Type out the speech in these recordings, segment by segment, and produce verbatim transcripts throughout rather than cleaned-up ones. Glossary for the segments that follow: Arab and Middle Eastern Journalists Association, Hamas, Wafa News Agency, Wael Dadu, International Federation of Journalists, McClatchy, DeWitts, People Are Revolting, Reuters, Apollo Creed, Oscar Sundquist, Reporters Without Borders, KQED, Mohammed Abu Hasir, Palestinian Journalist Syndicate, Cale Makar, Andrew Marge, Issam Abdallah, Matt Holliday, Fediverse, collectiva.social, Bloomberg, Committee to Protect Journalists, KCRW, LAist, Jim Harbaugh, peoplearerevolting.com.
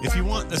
if you want a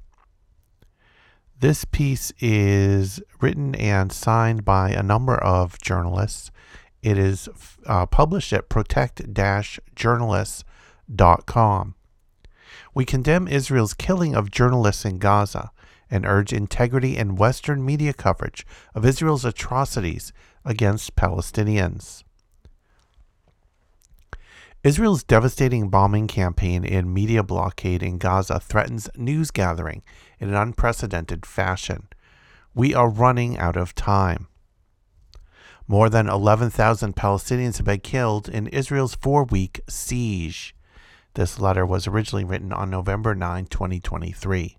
This piece is written and signed by a number of journalists. It is uh, published at protect dash journalists dot com. We condemn Israel's killing of journalists in Gaza and urge integrity in Western media coverage of Israel's atrocities against Palestinians. Israel's devastating bombing campaign and media blockade in Gaza threatens news gathering in an unprecedented fashion. We are running out of time. More than eleven thousand Palestinians have been killed in Israel's four-week siege. This letter was originally written on November ninth, twenty twenty-three.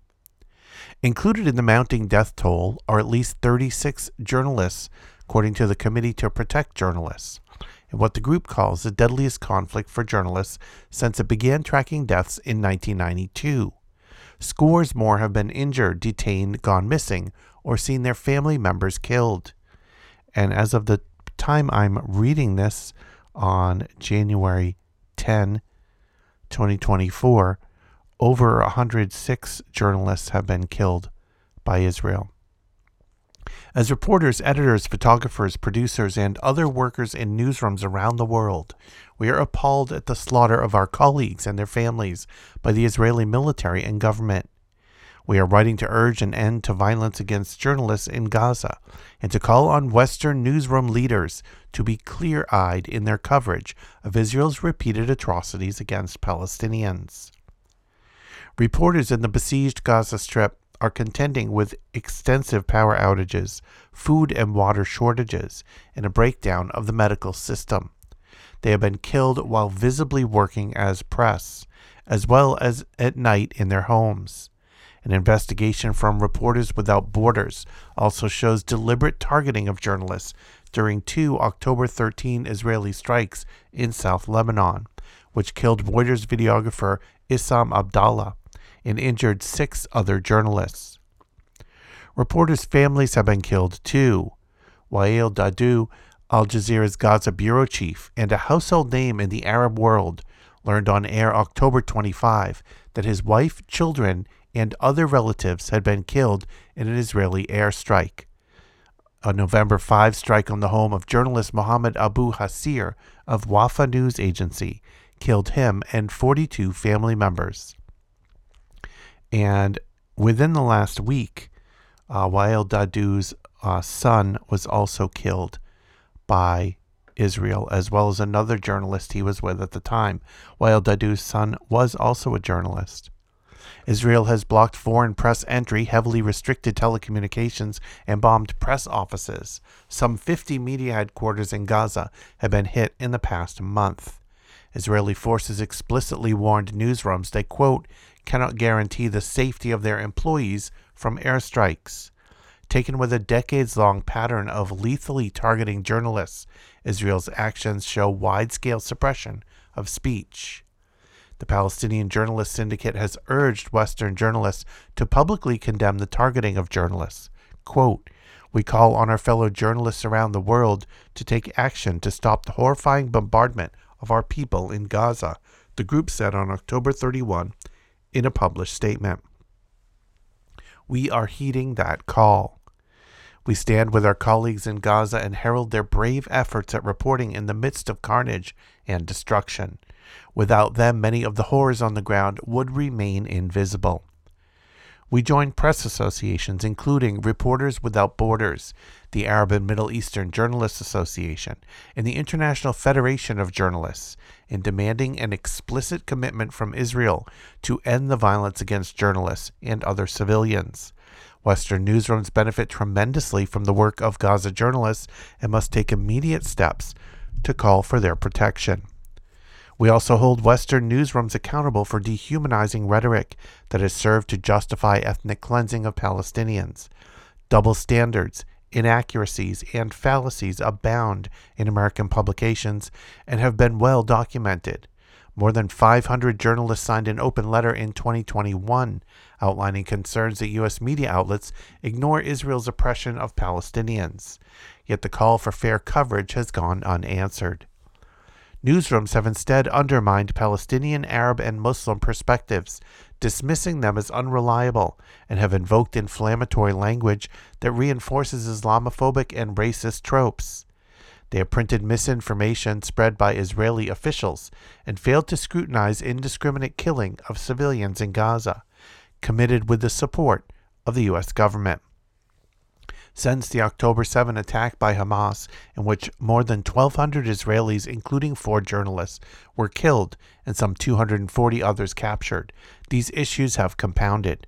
Included in the mounting death toll are at least thirty-six journalists, according to the Committee to Protect Journalists, in what the group calls the deadliest conflict for journalists since it began tracking deaths in nineteen ninety-two. Scores more have been injured, detained, gone missing, or seen their family members killed. And as of the time I'm reading this, on January tenth, twenty twenty-four, over one hundred six journalists have been killed by Israel. As reporters, editors, photographers, producers, and other workers in newsrooms around the world, we are appalled at the slaughter of our colleagues and their families by the Israeli military and government. We are writing to urge an end to violence against journalists in Gaza and to call on Western newsroom leaders to be clear-eyed in their coverage of Israel's repeated atrocities against Palestinians. Reporters in the besieged Gaza Strip are contending with extensive power outages, food and water shortages, and a breakdown of the medical system. They have been killed while visibly working as press, as well as at night in their homes. An investigation from Reporters Without Borders also shows deliberate targeting of journalists during two October thirteenth Israeli strikes in South Lebanon, which killed Reuters videographer Issam Abdallah and injured six other journalists. Reporters' families have been killed too. Wael Dadu, Al Jazeera's Gaza bureau chief and a household name in the Arab world, learned on air October twenty-fifth that his wife, children, and other relatives had been killed in an Israeli airstrike. A November fifth strike on the home of journalist Mohammed Abu Hasir of Wafa News Agency killed him and forty-two family members. And within the last week, uh, Wael Dadu's uh, son was also killed by Israel, as well as another journalist he was with at the time. Wael Dadu's son was also a journalist. Israel has blocked foreign press entry, heavily restricted telecommunications, and bombed press offices. Some fifty media headquarters in Gaza have been hit in the past month. Israeli forces explicitly warned newsrooms they, quote, cannot guarantee the safety of their employees from airstrikes. Taken with a decades-long pattern of lethally targeting journalists, Israel's actions show wide-scale suppression of speech. The Palestinian Journalist Syndicate has urged Western journalists to publicly condemn the targeting of journalists. Quote, we call on our fellow journalists around the world to take action to stop the horrifying bombardment of our people in Gaza, the group said on October thirty-first in a published statement. We are heeding that call. We stand with our colleagues in Gaza and herald their brave efforts at reporting in the midst of carnage and destruction. Without them, many of the horrors on the ground would remain invisible. We join press associations, including Reporters Without Borders, the Arab and Middle Eastern Journalists Association, and the International Federation of Journalists, in demanding an explicit commitment from Israel to end the violence against journalists and other civilians. Western newsrooms benefit tremendously from the work of Gaza journalists and must take immediate steps to call for their protection. We also hold Western newsrooms accountable for dehumanizing rhetoric that has served to justify ethnic cleansing of Palestinians. Double standards, inaccuracies, and fallacies abound in American publications and have been well documented. More than five hundred journalists signed an open letter in twenty twenty-one outlining concerns that U S media outlets ignore Israel's oppression of Palestinians. Yet the call for fair coverage has gone unanswered. Newsrooms have instead undermined Palestinian, Arab, and Muslim perspectives, dismissing them as unreliable, and have invoked inflammatory language that reinforces Islamophobic and racist tropes. They have printed misinformation spread by Israeli officials and failed to scrutinize indiscriminate killing of civilians in Gaza, committed with the support of the U S government. Since the October seventh attack by Hamas, in which more than twelve hundred Israelis, including four journalists, were killed and some two hundred forty others captured, these issues have compounded.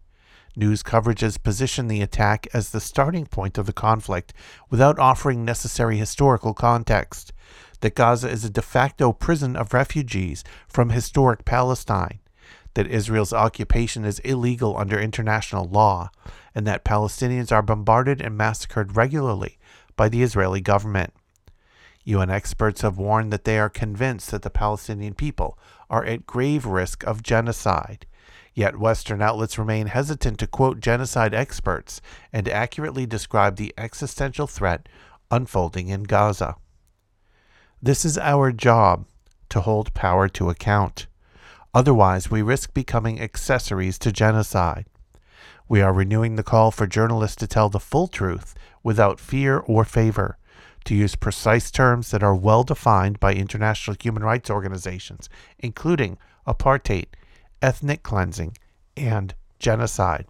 News coverage has positioned the attack as the starting point of the conflict without offering necessary historical context, that Gaza is a de facto prison of refugees from historic Palestine, that Israel's occupation is illegal under international law, and that Palestinians are bombarded and massacred regularly by the Israeli government. U N experts have warned that they are convinced that the Palestinian people are at grave risk of genocide. Yet Western outlets remain hesitant to quote genocide experts and accurately describe the existential threat unfolding in Gaza. This is our job, to hold power to account. Otherwise, we risk becoming accessories to genocide. We are renewing the call for journalists to tell the full truth without fear or favor, to use precise terms that are well defined by international human rights organizations, including apartheid, ethnic cleansing, and genocide,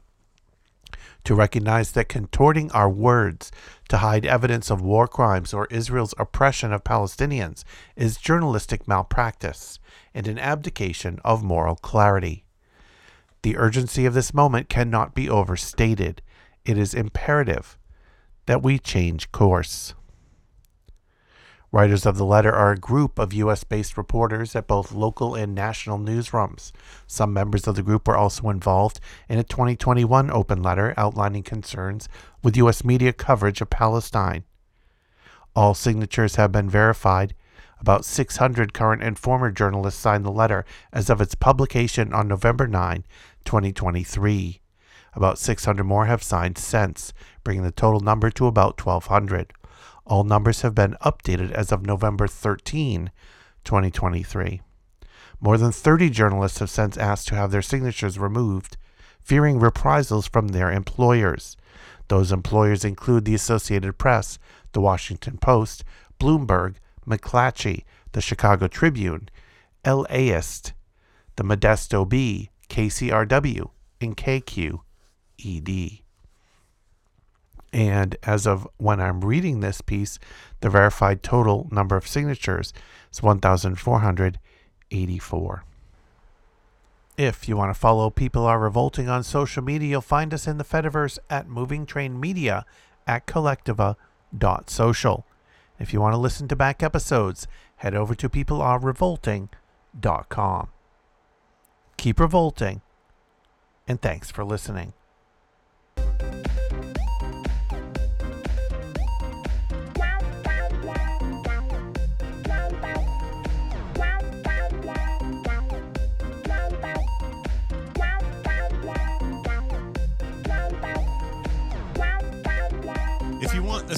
to recognize that contorting our words to hide evidence of war crimes or Israel's oppression of Palestinians is journalistic malpractice and an abdication of moral clarity. The urgency of this moment cannot be overstated. It is imperative that we change course. Writers of the Letter are a group of U S based reporters at both local and national newsrooms. Some members of the group were also involved in a twenty twenty-one open letter outlining concerns with U S media coverage of Palestine. All signatures have been verified. About six hundred current and former journalists signed the letter as of its publication on November ninth, twenty twenty-three. About six hundred more have signed since, bringing the total number to about twelve hundred. All numbers have been updated as of November thirteenth, twenty twenty-three. More than thirty journalists have since asked to have their signatures removed, fearing reprisals from their employers. Those employers include the Associated Press, the Washington Post, Bloomberg, McClatchy, the Chicago Tribune, LAist, the Modesto Bee, K C R W, and K Q E D. And as of when I'm reading this piece, the verified total number of signatures is one thousand four hundred eighty-four. If you want to follow People Are Revolting on social media, you'll find us in the Fediverse at moving train media, at collectiva dot social. If you want to listen to back episodes, head over to people are revolting dot com. Keep revolting, and thanks for listening. A